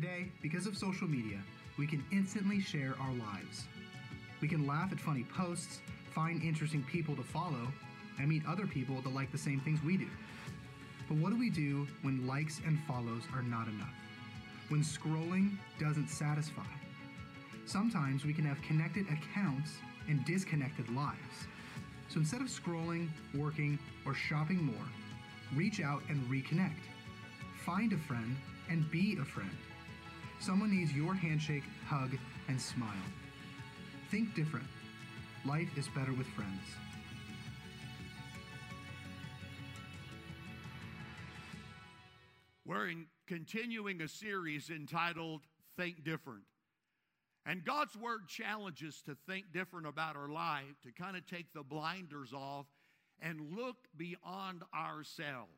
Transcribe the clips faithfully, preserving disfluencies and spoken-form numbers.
Today, because of social media, we can instantly share our lives. We can laugh at funny posts, find interesting people to follow, and meet other people that like the same things we do. But what do we do when likes and follows are not enough? When scrolling doesn't satisfy? Sometimes we can have connected accounts and disconnected lives. So instead of scrolling, working, or shopping more, reach out and reconnect. Find a friend and be a friend. Someone needs your handshake, hug, and smile. Think different. Life is better with friends. We're in continuing a series entitled Think Different. And God's Word challenges to think different about our life, to kind of take the blinders off and look beyond ourselves.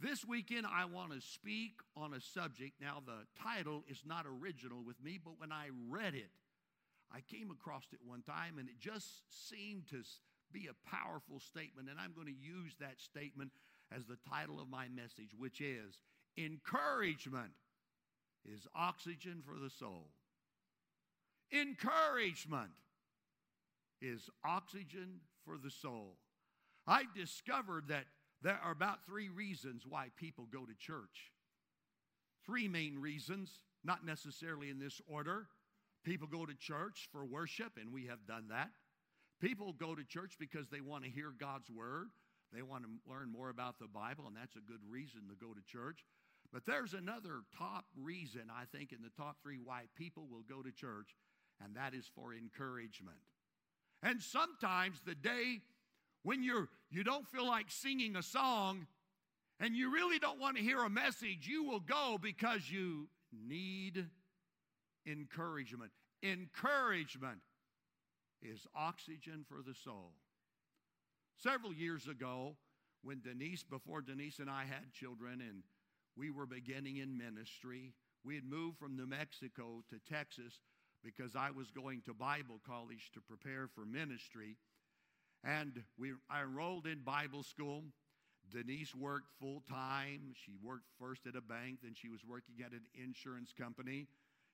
This weekend, I want to speak on a subject. Now, the title is not original with me, but when I read it, I came across it one time, and it just seemed to be a powerful statement, and I'm going to use that statement as the title of my message, which is, Encouragement is Oxygen for the Soul. Encouragement is oxygen for the soul. I discovered that there are about three reasons why people go to church. Three main reasons, not necessarily in this order. People go to church for worship, and we have done that. People go to church because they want to hear God's word. They want to learn more about the Bible, and that's a good reason to go to church. But there's another top reason, I think, in the top three why people will go to church. And that is for encouragement. And sometimes the day when you're, you don't feel like singing a song and you really don't want to hear a message, you will go because you need encouragement. Encouragement is oxygen for the soul. Several years ago, when Denise, before Denise and I had children and we were beginning in ministry, we had moved from New Mexico to Texas because I was going to Bible college to prepare for ministry. And we, I enrolled in Bible school. Denise worked full-time. She worked first at a bank, then she was working at an insurance company.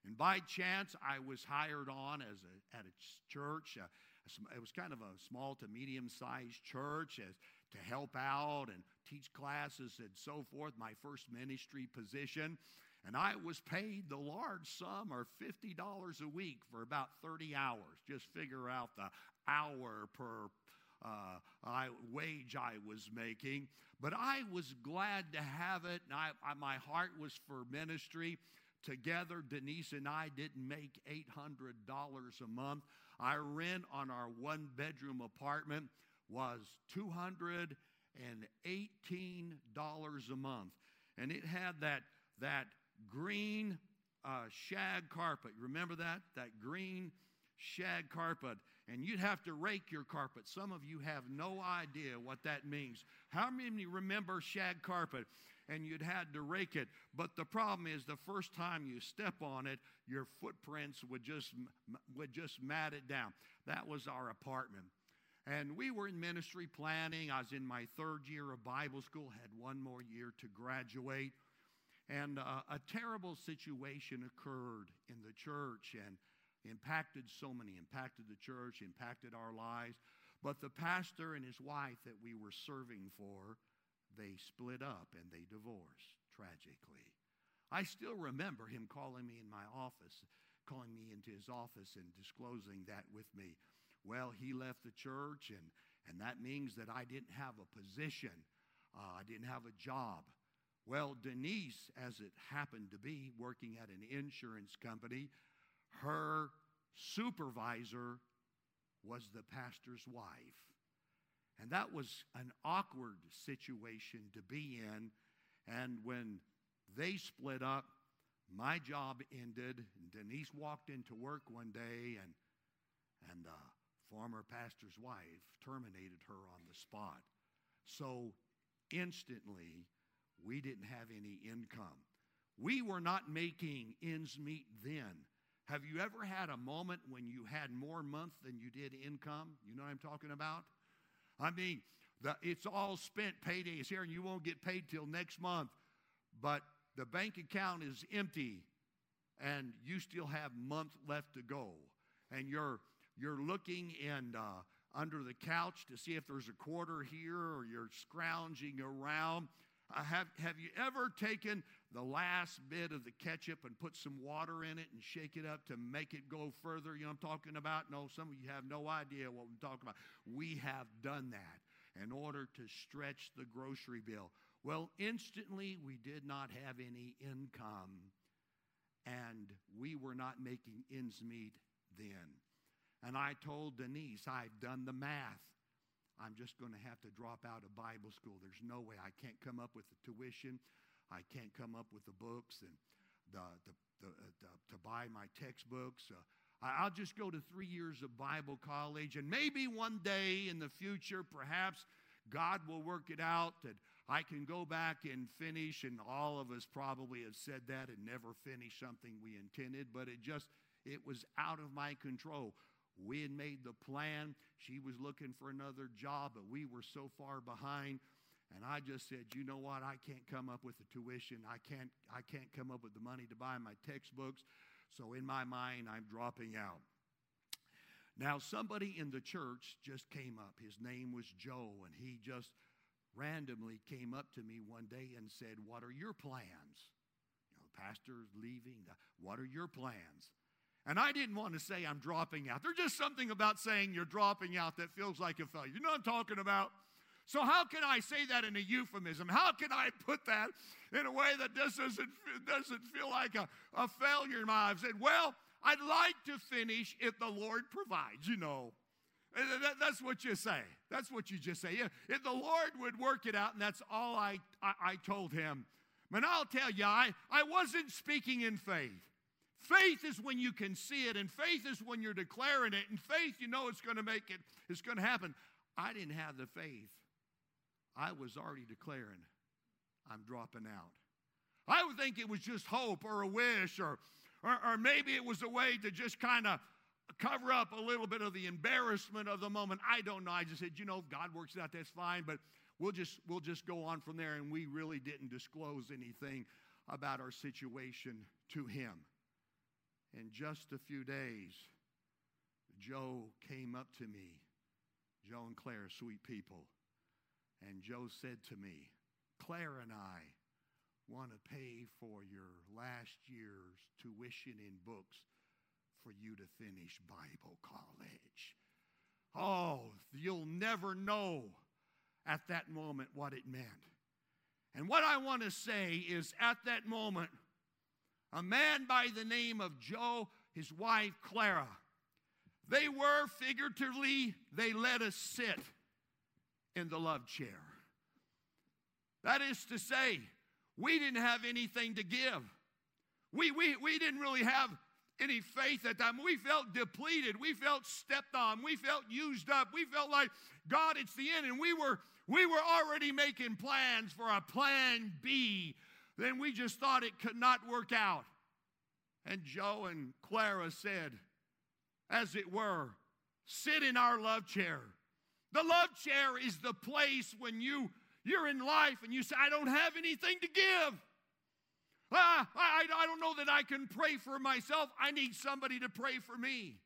And by chance, I was hired on as a, at a church. Uh, it was kind of a small to medium-sized church as, to help out and teach classes and so forth, my first ministry position. And I was paid the large sum or fifty dollars a week for about thirty hours. Just figure out the hour per uh, I, wage I was making. But I was glad to have it, and I, I, my heart was for ministry. Together, Denise and I didn't make eight hundred dollars a month. Our rent on our one-bedroom apartment was two hundred eighteen dollars a month. And it had that, that green uh, shag carpet. Remember that? That green shag carpet. And you'd have to rake your carpet. Some of you have no idea what that means. How many remember shag carpet? And you'd had to rake it. But the problem is the first time you step on it, your footprints would just, would just mat it down. That was our apartment. And we were in ministry planning. I was in my third year of Bible school, had one more year to graduate. And uh, a terrible situation occurred in the church and impacted so many, impacted the church, impacted our lives. But the pastor and his wife that we were serving for, they split up and they divorced, tragically. I still remember him calling me in my office, calling me into his office and disclosing that with me. Well, he left the church, and, and that means that I didn't have a position. Uh, I didn't have a job. Well, Denise, as it happened to be, working at an insurance company, her supervisor was the pastor's wife. And that was an awkward situation to be in. And when they split up, my job ended. And Denise walked into work one day, and, and the former pastor's wife terminated her on the spot. So instantly, we didn't have any income. We were not making ends meet then. Have you ever had a moment when you had more month than you did income? You know what I'm talking about? I mean, the, it's all spent. Payday is here, and you won't get paid till next month. But the bank account is empty, and you still have month left to go, and you're you're looking in uh, under the couch to see if there's a quarter here, or you're scrounging around. Uh, have, have you ever taken the last bit of the ketchup and put some water in it and shake it up to make it go further? You know what I'm talking about? No, some of you have no idea what I'm talking about. We have done that in order to stretch the grocery bill. Well, instantly we did not have any income, and we were not making ends meet then. And I told Denise, I've done the math. I'm just going to have to drop out of Bible school. There's no way. I can't come up with the tuition. I can't come up with the books and the, the, the, the, to buy my textbooks. Uh, I'll just go to three years of Bible college, and maybe one day in the future, perhaps God will work it out that I can go back and finish. And all of us probably have said that and never finished something we intended, but it just, it was out of my control. We had made the plan. She was looking for another job, but we were so far behind. And I just said, you know what? I can't come up with the tuition. I can't, I can't come up with the money to buy my textbooks. So in my mind, I'm dropping out. Now, somebody in the church just came up. His name was Joe, and he just randomly came up to me one day and said, what are your plans? You know, the pastor's leaving. What are your plans? And I didn't want to say I'm dropping out. There's just something about saying you're dropping out that feels like a failure. You know what I'm talking about? So how can I say that in a euphemism? How can I put that in a way that just doesn't, doesn't feel like a, a failure in my life? I said, well, I'd like to finish if the Lord provides, you know. That, that's what you say. That's what you just say. If the Lord would work it out, and that's all I, I, I told him. And I'll tell you, I, I wasn't speaking in faith. Faith is when you can see it, and faith is when you're declaring it, and faith, you know it's going to make it, it's going to happen. I didn't have the faith. I was already declaring, I'm dropping out. I would think it was just hope or a wish, or, or, or maybe it was a way to just kind of cover up a little bit of the embarrassment of the moment. I don't know. I just said, you know, if God works it out, that's fine, but we'll just, we'll just go on from there, and we really didn't disclose anything about our situation to him. In just a few days, Joe came up to me. Joe and Clara, sweet people. And Joe said to me, Clara and I want to pay for your last year's tuition in books for you to finish Bible college. Oh, you'll never know at that moment what it meant. And what I want to say is at that moment, a man by the name of Joe, his wife, Clara, they were figuratively, they let us sit in the love chair. That is to say, we didn't have anything to give. We, we, we didn't really have any faith at that time. We felt depleted. We felt stepped on. We felt used up. We felt like, God, it's the end. And we were, we were already making plans for a plan B. Then we just thought it could not work out. And Joe and Clara said, as it were, sit in our love chair. The love chair is the place when you, you're in life and you say, I don't have anything to give. Ah, I, I don't know that I can pray for myself. I need somebody to pray for me.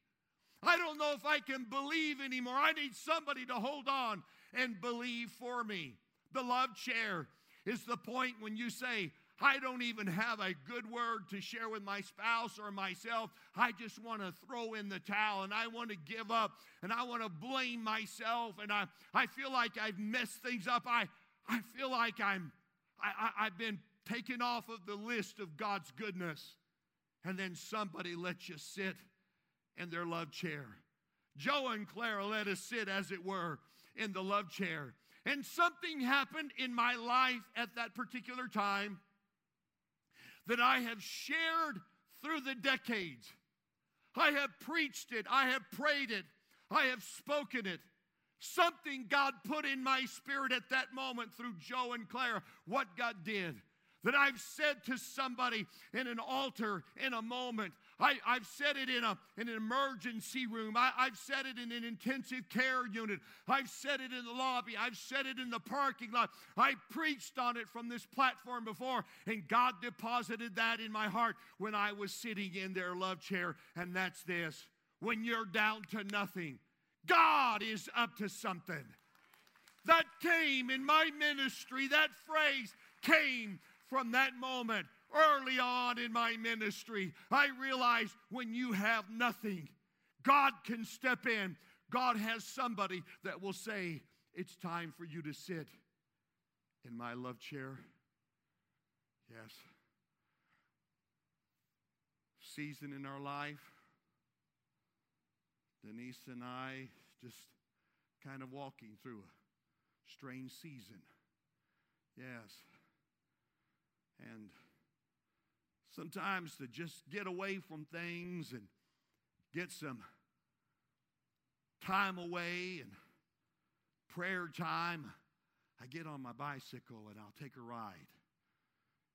I don't know if I can believe anymore. I need somebody to hold on and believe for me. The love chair is the point when you say, I don't even have a good word to share with my spouse or myself. I just want to throw in the towel, and I want to give up, and I want to blame myself, and I, I feel like I've messed things up. I, I feel like I'm, I, I, I've been taken off of the list of God's goodness. And then somebody lets you sit in their love chair. Joe and Clara let us sit, as it were, in the love chair. And something happened in my life at that particular time that I have shared through the decades. I have preached it. I have prayed it. I have spoken it. Something God put in my spirit at that moment through Joe and Clara. What God did, that I've said to somebody in an altar in a moment. I, I've said it in, a, in an emergency room. I, I've said it in an intensive care unit. I've said it in the lobby. I've said it in the parking lot. I preached on it from this platform before, and God deposited that in my heart when I was sitting in their love chair, and that's this. When you're down to nothing, God is up to something. That came in my ministry. That phrase came from that moment. Early on in my ministry, I realized when you have nothing, God can step in. God has somebody that will say, it's time for you to sit in my love chair. Yes. Season in our life, Denise and I just kind of walking through a strange season. Yes. And sometimes to just get away from things and get some time away and prayer time, I get on my bicycle and I'll take a ride.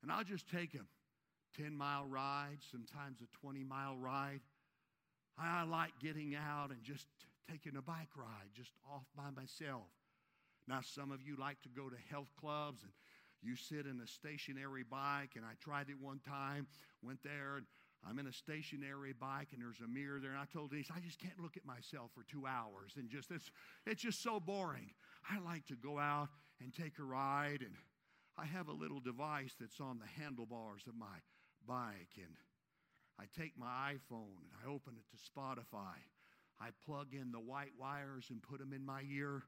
And I'll just take a ten-mile ride, sometimes a twenty-mile ride. I like getting out and just taking a bike ride, just off by myself. Now, some of you like to go to health clubs and you sit in a stationary bike, and I tried it one time, went there, and I'm in a stationary bike, and there's a mirror there, and I told Denise, I just can't look at myself for two hours, and just it's, it's just so boring. I like to go out and take a ride, and I have a little device that's on the handlebars of my bike, and I take my iPhone, and I open it to Spotify. I plug in the white wires and put them in my ear,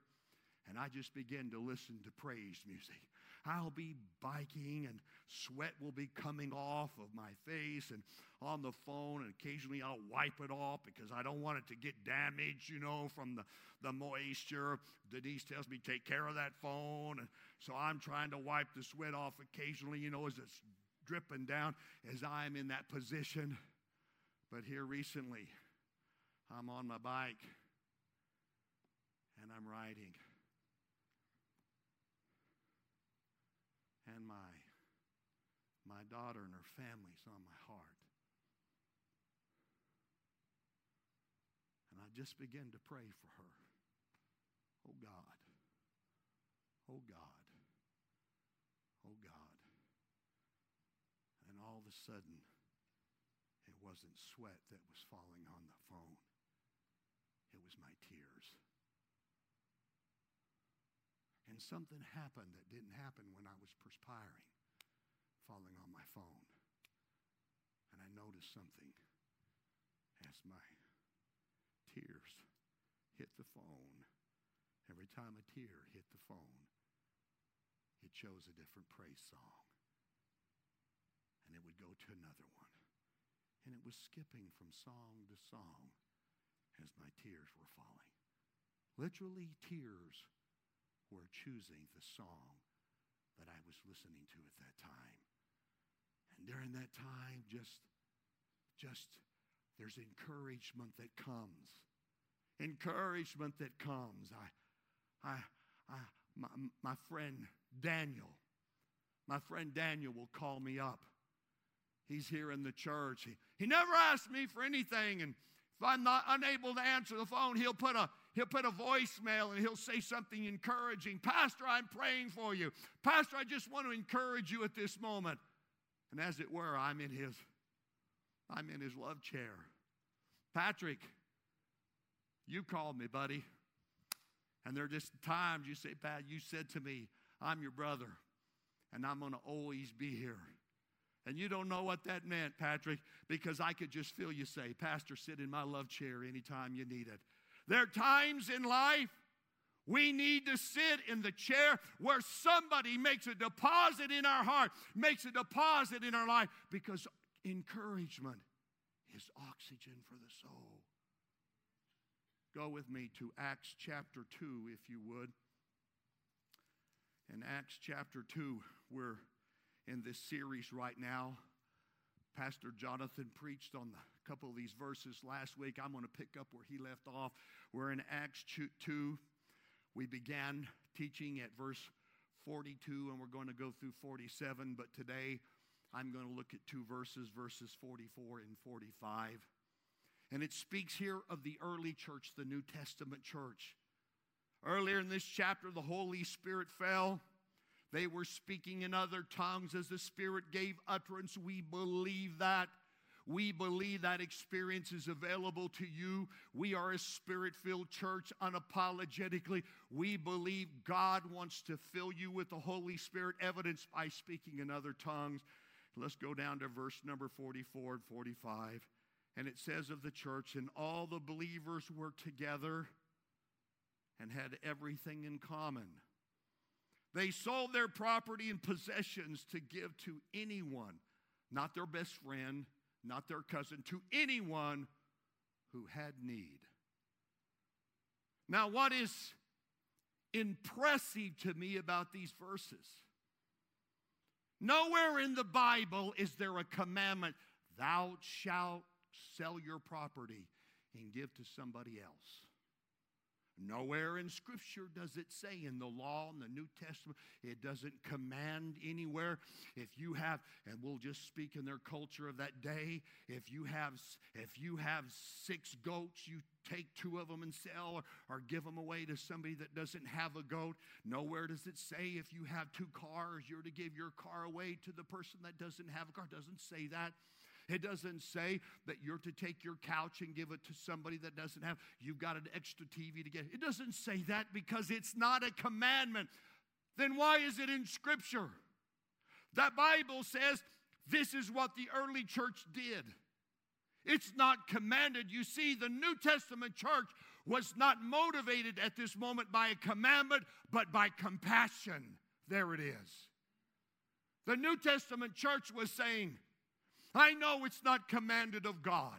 and I just begin to listen to praise music. I'll be biking and sweat will be coming off of my face and on the phone, and occasionally I'll wipe it off because I don't want it to get damaged, you know, from the, the moisture. Denise tells me, take care of that phone. And so I'm trying to wipe the sweat off occasionally, you know, as it's dripping down as I'm in that position. But here recently, I'm on my bike and I'm riding. And my, my daughter and her family's on my heart. And I just begin to pray for her. Oh God. Oh God. Oh God. And all of a sudden, it wasn't sweat that was falling on the phone. It was my tears. And something happened that didn't happen when I was perspiring, falling on my phone. And I noticed something as my tears hit the phone. Every time a tear hit the phone, it chose a different praise song. And it would go to another one. And it was skipping from song to song as my tears were falling. Literally tears were choosing the song that I was listening to at that time. And during that time, just, just, there's encouragement that comes. Encouragement that comes. I, I, I, my, my friend Daniel, my friend Daniel will call me up. He's here in the church. He, he never asks me for anything, and if I'm not unable to answer the phone, he'll put a He'll put a voicemail and he'll say something encouraging. Pastor, I'm praying for you. Pastor, I just want to encourage you at this moment. And as it were, I'm in his, I'm in his love chair. Patrick, you called me, buddy. And there are just times you say, Pat, you said to me, I'm your brother, and I'm going to always be here. And you don't know what that meant, Patrick, because I could just feel you say, Pastor, sit in my love chair anytime you need it. There are times in life we need to sit in the chair where somebody makes a deposit in our heart, makes a deposit in our life, because encouragement is oxygen for the soul. Go with me to Acts chapter two, if you would. In Acts chapter two, we're in this series right now. Pastor Jonathan preached on a couple of these verses last week. I'm going to pick up where he left off. We're in Acts two. We began teaching at verse forty-two, and we're going to go through forty-seven, but today I'm going to look at two verses, verses forty-four and forty-five. And it speaks here of the early church, the New Testament church. Earlier in this chapter, the Holy Spirit fell. They were speaking in other tongues as the Spirit gave utterance. We believe that. We believe that experience is available to you. We are a Spirit-filled church unapologetically. We believe God wants to fill you with the Holy Spirit, evidenced by speaking in other tongues. Let's go down to verse number forty-four and forty-five. And it says of the church, and all the believers were together and had everything in common. They sold their property and possessions to give to anyone, not their best friend, not their cousin, to anyone who had need. Now, what is impressive to me about these verses? Nowhere in the Bible is there a commandment, thou shalt sell your property and give to somebody else. Nowhere in Scripture does it say, in the law, in the New Testament, it doesn't command anywhere. If you have, and we'll just speak in their culture of that day, if you have, if you have six goats, you take two of them and sell or, or give them away to somebody that doesn't have a goat. Nowhere does it say if you have two cars, you're to give your car away to the person that doesn't have a car. It doesn't say that. It doesn't say that you're to take your couch and give it to somebody that doesn't have, you've got an extra T V to get. It doesn't say that because it's not a commandment. Then why is it in Scripture? That Bible says this is what the early church did. It's not commanded. You see, the New Testament church was not motivated at this moment by a commandment, but by compassion. There it is. The New Testament church was saying, I know it's not commanded of God.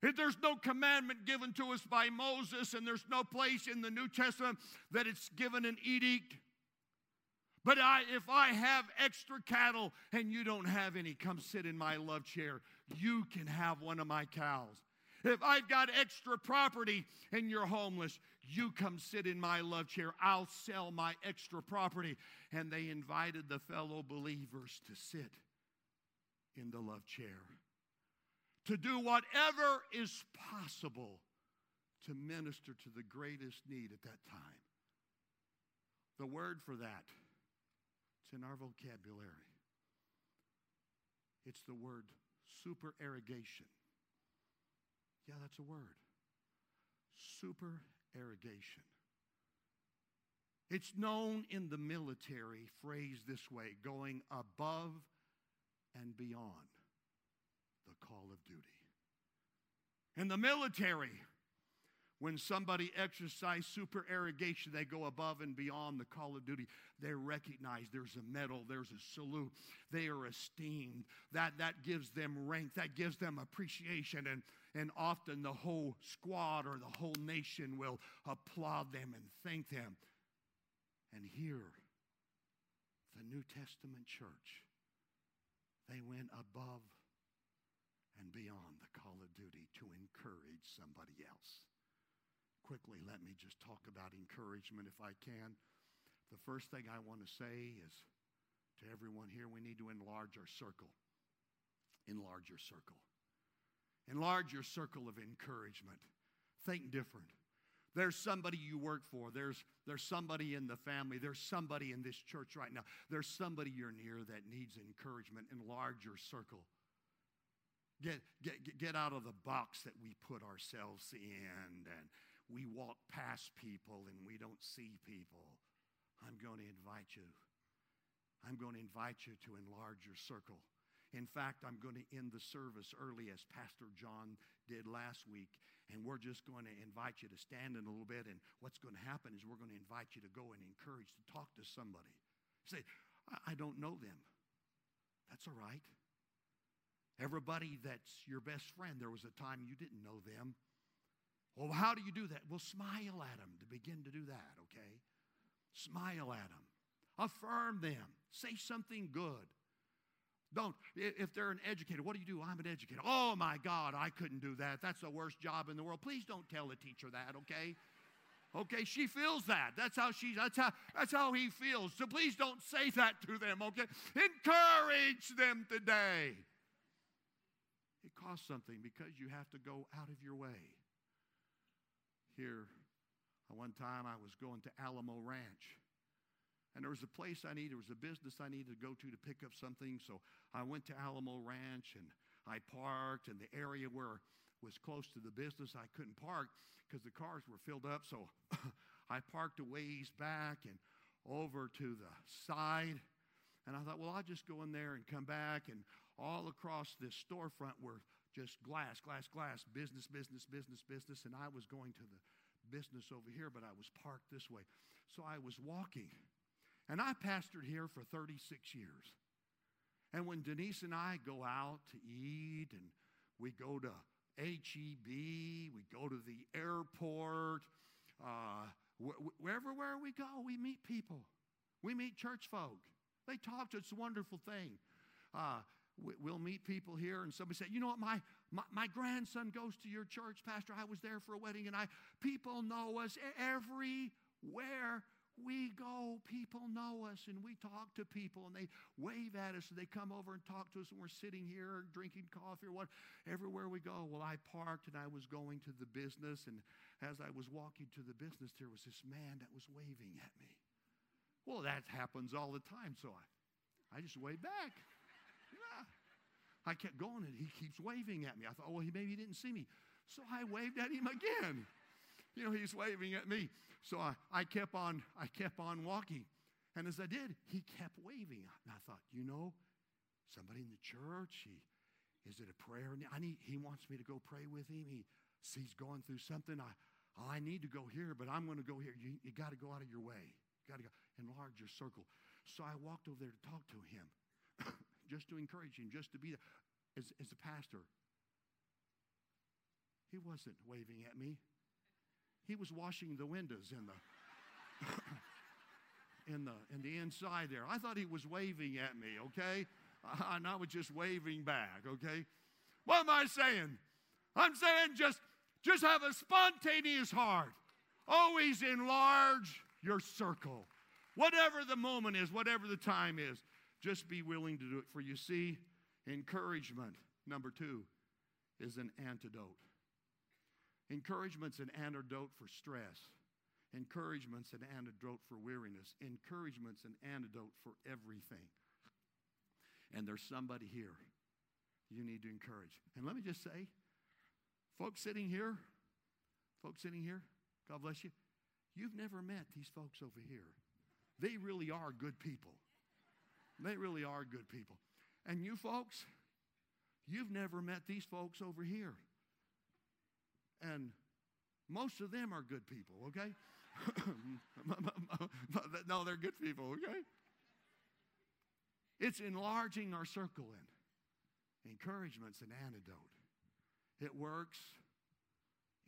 There's no commandment given to us by Moses, and there's no place in the New Testament that it's given an edict. But I, if I have extra cattle and you don't have any, come sit in my love chair. You can have one of my cows. If I've got extra property and you're homeless, you come sit in my love chair. I'll sell my extra property. And they invited the fellow believers to sit in the love chair, to do whatever is possible to minister to the greatest need at that time. The word for that, it's in our vocabulary. It's the word supererogation. Yeah, that's a word. Supererogation. It's known in the military, phrased this way, going above and beyond the call of duty. In the military, when somebody exercises supererogation, they go above and beyond the call of duty. They're recognized. There's a medal. There's a salute. They are esteemed. That, that gives them rank. That gives them appreciation. And, and often the whole squad or the whole nation will applaud them and thank them. And here, the New Testament church, they went above and beyond the call of duty to encourage somebody else. Quickly, let me just talk about encouragement if I can. The first thing I want to say is to everyone here, we need to enlarge our circle. Enlarge your circle. Enlarge your circle of encouragement. Think different. There's somebody you work for. There's, there's somebody in the family. There's somebody in this church right now. There's somebody you're near that needs encouragement. Enlarge your circle. Get, get, get out of the box that we put ourselves in, and we walk past people and we don't see people. I'm going to invite you. I'm going to invite you to enlarge your circle. In fact, I'm going to end the service early as Pastor John did last week, and we're just going to invite you to stand in a little bit, and what's going to happen is we're going to invite you to go and encourage, to talk to somebody. Say, I don't know them. That's all right. Everybody that's your best friend, there was a time you didn't know them. Well, how do you do that? Well, smile at them to begin to do that, okay? Smile at them. Affirm them. Say something good. Don't, if they're an educator, what do you do? I'm an educator. Oh, my God, I couldn't do that. That's the worst job in the world. Please don't tell a teacher that, okay? Okay, she feels that. That's how she, that's how, that's how he feels. So please don't say that to them, okay? Encourage them today. It costs something because you have to go out of your way. Here, one time I was going to Alamo Ranch, and there was a place I needed, there was a business I needed to go to to pick up something, so I went to Alamo Ranch, and I parked, and the area where was close to the business, I couldn't park because the cars were filled up, so I parked a ways back and over to the side, and I thought, well, I'll just go in there and come back, and all across this storefront were just glass, glass, glass, business, business, business, business, and I was going to the business over here, but I was parked this way. So I was walking, and I pastored here for thirty-six years. And when Denise and I go out to eat, and we go to H E B, we go to the airport, uh, wherever where we go, we meet people. We meet church folk. They talk to us. It's a wonderful thing. Uh, We'll meet people here, and somebody said, you know what, my, my my grandson goes to your church, Pastor. I was there for a wedding, and I people know us. Everywhere we go, people know us, and we talk to people, and they wave at us, and they come over and talk to us, and we're sitting here drinking coffee or what. Everywhere we go. Well, I parked, and I was going to the business, and as I was walking to the business, there was this man that was waving at me. Well, that happens all the time, so I, I just waved back. Yeah. I kept going, and he keeps waving at me. I thought, oh, well, he, maybe he didn't see me. So I waved at him again. You know, he's waving at me. So I, I, kept on, I kept on walking. And as I did, he kept waving. And I thought, you know, somebody in the church, he, is it a prayer? I need, he wants me to go pray with him. He sees going through something. I, I need to go here, but I'm going to go here. You, you got to go out of your way. You got to go enlarge your circle. So I walked over there to talk to him. Just to encourage him, just to be there. As, as a pastor, he wasn't waving at me. He was washing the windows in the, in the, in the inside there. I thought he was waving at me, okay? And I was just waving back, okay? What am I saying? I'm saying just, just have a spontaneous heart. Always enlarge your circle. Whatever the moment is, whatever the time is. Just be willing to do it. For you see, encouragement, number two, is an antidote. Encouragement's an antidote for stress. Encouragement's an antidote for weariness. Encouragement's an antidote for everything. And there's somebody here you need to encourage. And let me just say, folks sitting here, folks sitting here, God bless you, you've never met these folks over here. They really are good people. They really are good people. And you folks, you've never met these folks over here. And most of them are good people, okay? No, they're good people, okay? It's enlarging our circle, and encouragement's an antidote. It works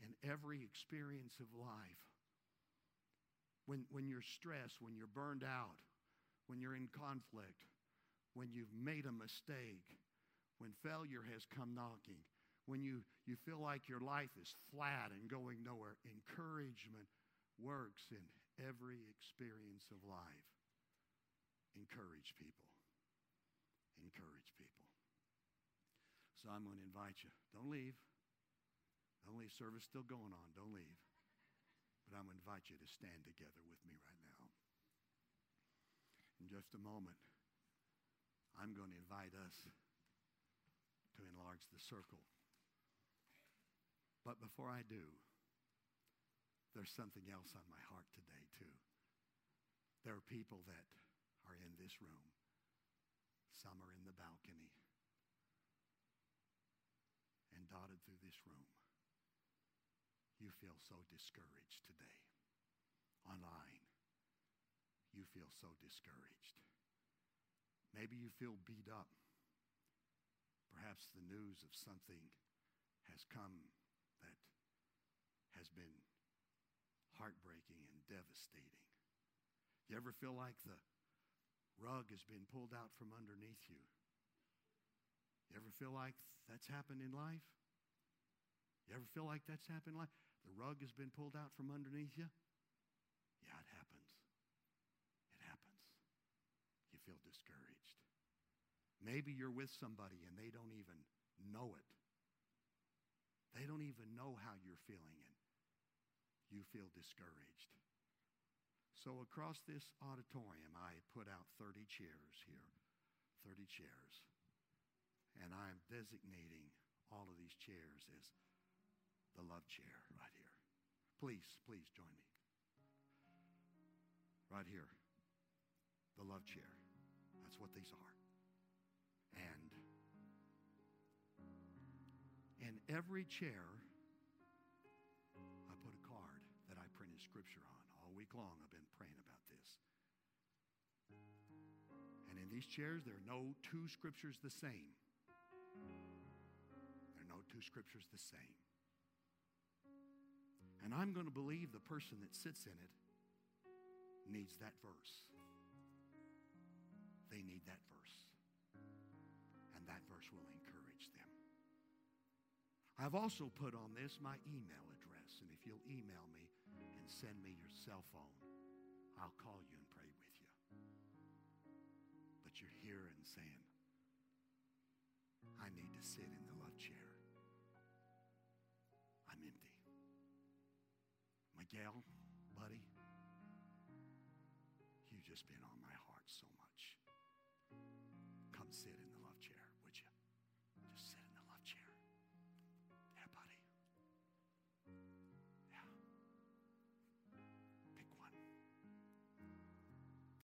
in every experience of life. When, when you're stressed, when you're burned out, when you're in conflict, when you've made a mistake, when failure has come knocking, when you, you feel like your life is flat and going nowhere, encouragement works in every experience of life. Encourage people. Encourage people. So I'm going to invite you. Don't leave. Don't leave. Service still going on. Don't leave. But I'm going to invite you to stand together with me right now. In just a moment, I'm going to invite us to enlarge the circle. But before I do, there's something else on my heart today, too. There are people that are in this room. Some are in the balcony and dotted through this room. You feel so discouraged today, online. You feel so discouraged. Maybe you feel beat up. Perhaps the news of something has come that has been heartbreaking and devastating. You ever feel like the rug has been pulled out from underneath you? You ever feel like that's happened in life? You ever feel like that's happened in life? The rug has been pulled out from underneath you? Yeah, it happens. It happens. You feel discouraged. Maybe you're with somebody and they don't even know it. They don't even know how you're feeling and you feel discouraged. So across this auditorium, I put out thirty chairs here, thirty chairs. And I'm designating all of these chairs as the love chair right here. Please, please join me. Right here, the love chair. That's what these are. And in every chair, I put a card that I printed scripture on. All week long, I've been praying about this. And in these chairs, there are no two scriptures the same. There are no two scriptures the same. And I'm going to believe the person that sits in it needs that verse. They need that verse. And that verse will encourage them. I've also put on this my email address. And if you'll email me and send me your cell phone, I'll call you and pray with you. But you're here and saying, I need to sit in the love chair. I'm empty. Miguel, buddy, you've just been on my heart so much. Come sit in